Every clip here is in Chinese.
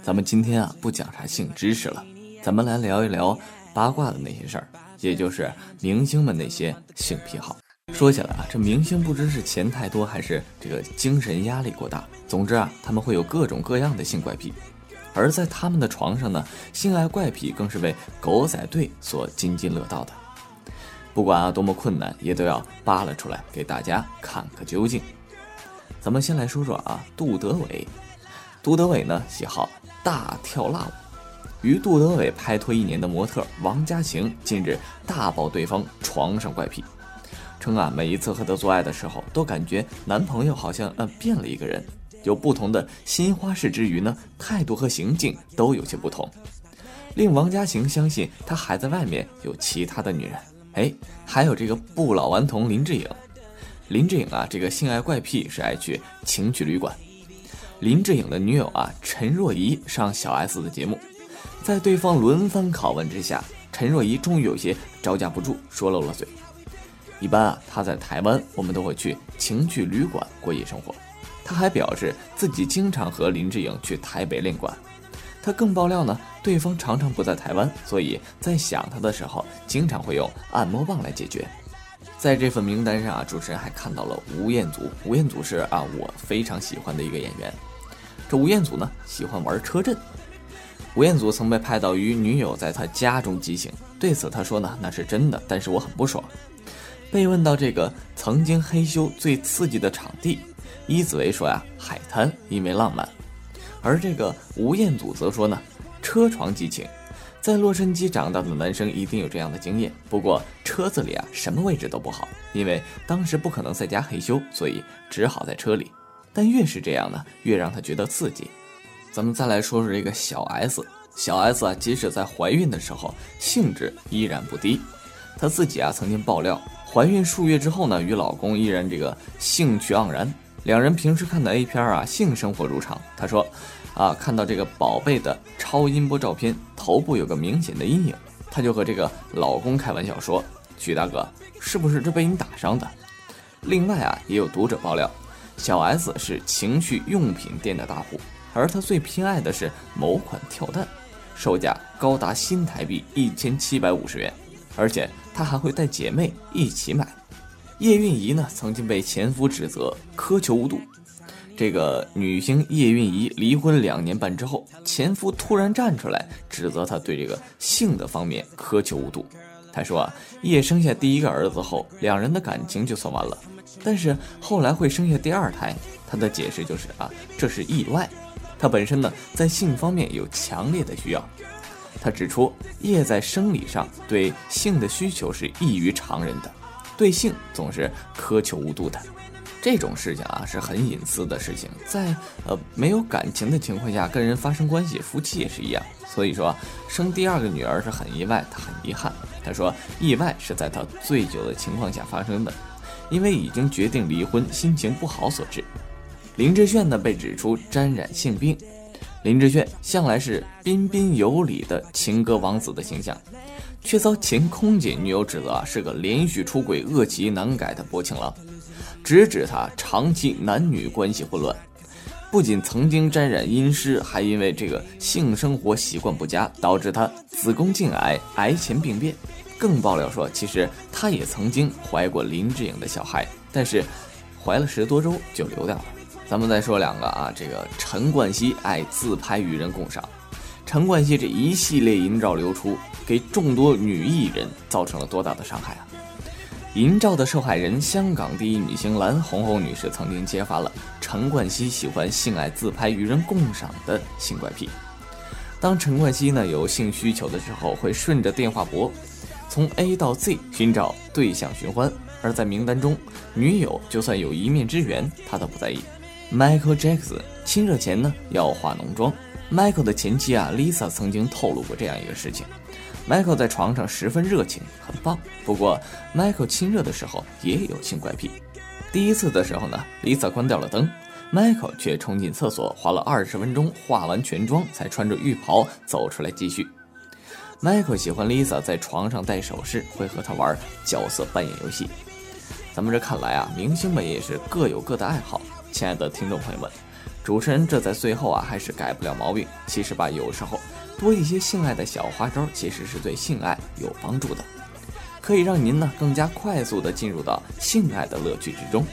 咱们今天啊不讲啥性知识了，咱们来聊一聊八卦的那些事儿，也就是明星们那些性癖好。说起来啊，这明星不知是钱太多还是这个精神压力过大，总之啊他们会有各种各样的性怪癖。而在他们的床上呢，性爱怪癖更是为狗仔队所津津乐道的。不管啊多么困难，也都要扒拉出来给大家看个究竟。咱们先来说说啊杜德伟。杜德伟呢喜好大跳辣舞，与杜德伟拍拖1年的模特王嘉晴近日大爆对方床上怪癖，称啊每一次和他做爱的时候都感觉男朋友好像变了一个人，有不同的新花式之余呢，态度和行径都有些不同，令王嘉晴相信他还在外面有其他的女人。还有这个不老顽童林志颖。林志颖啊这个性爱怪癖是爱去情趣旅馆。林志颖的女友啊陈若仪上小 S 的节目，在对方轮番拷问之下，陈若仪终于有些招架不住，说漏了嘴。一般啊她在台湾我们都会去情趣旅馆过夜生活，她还表示自己经常和林志颖去台北练馆。她更爆料呢，对方常常不在台湾，所以在想她的时候经常会用按摩棒来解决。在这份名单上啊，主持人还看到了吴彦祖。吴彦祖是啊我非常喜欢的一个演员。这吴彦祖呢喜欢玩车震。吴彦祖曾被拍到与女友在他家中激情，对此他说呢那是真的，但是我很不爽。被问到这个曾经黑修最刺激的场地，一子为说呀海滩，因为浪漫。而这个吴彦祖则说呢车床激情。在洛杉矶长大的男生一定有这样的经验，不过车子里啊什么位置都不好，因为当时不可能在家嘿咻，所以只好在车里。但越是这样呢，越让他觉得刺激。咱们再来说说这个小 S。小 S 啊即使在怀孕的时候兴致依然不低。她自己啊曾经爆料，怀孕数月之后呢与老公依然这个兴趣盎然。两人平时看的 A 片啊性生活如常。她说啊看到这个宝贝的超音波照片，头部有个明显的阴影，她就和这个老公开玩笑说，许大哥是不是这被你打伤的。另外啊也有读者爆料，小 S 是情趣用品店的大户，而她最偏爱的是某款跳蛋，售价高达新台币1750元，而且她还会带姐妹一起买。叶蕴仪呢曾经被前夫指责苛求无度。这个女星叶蕴仪离婚2年半之后，前夫突然站出来指责她对这个性的方面苛求无度。他说啊，叶生下第一个儿子后，两人的感情就算完了，但是后来会生下第2胎。他的解释就是啊，这是意外。他本身呢在性方面有强烈的需要。他指出，叶在生理上对性的需求是异于常人的，对性总是苛求无度的。这种事情啊是很隐私的事情，在没有感情的情况下跟人发生关系，夫妻也是一样。所以说生第2个女儿是很意外，很遗憾。他说意外是在他醉酒的情况下发生的，因为已经决定离婚，心情不好所致。林志炫呢被指出沾染性病。林志炫向来是彬彬有礼的情歌王子的形象，却遭前空姐女友指责啊是个连续出轨恶习难改的薄情郎，直指他长期男女关系混乱，不仅曾经沾染阴湿，还因为这个性生活习惯不佳导致他子宫颈癌癌前病变。更爆料说，其实他也曾经怀过林志颖的小孩，但是怀了10多周就流掉了。咱们再说2个啊，这个陈冠希爱自拍与人共赏。陈冠希这一系列淫照流出，给众多女艺人造成了多大的伤害啊！淫照的受害人香港第一女星蓝红红女士曾经揭发了陈冠希喜欢性爱自拍与人共赏的性怪癖。当陈冠希呢有性需求的时候，会顺着电话簿从 A 到 Z 寻找对象寻欢，而在名单中女友就算有一面之缘他都不在意。 Michael Jackson 亲热前呢要化浓妆。 Michael 的前妻啊 Lisa 曾经透露过这样一个事情，Michael 在床上十分热情，很棒。不过 Michael 亲热的时候也有性怪癖。第1次的时候呢 Lisa 关掉了灯， Michael 却冲进厕所花了20分钟，化完全妆才穿着浴袍走出来继续。Michael 喜欢 Lisa 在床上戴首饰，会和她玩角色扮演游戏。咱们这看来啊，明星们也是各有各的爱好。亲爱的听众朋友们，主持人这在最后还是改不了毛病。其实吧，有时候多一些性爱的小花招，其实是对性爱有帮助的，可以让您更加快速的进入到性爱的乐趣之中。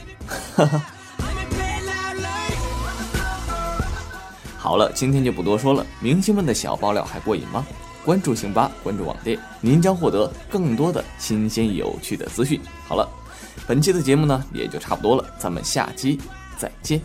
好了，今天就不多说了。明星们的小爆料还过瘾吗？关注星巴，关注网店，您将获得更多的新鲜有趣的资讯。好了，本期的节目也就差不多了，咱们下期再见。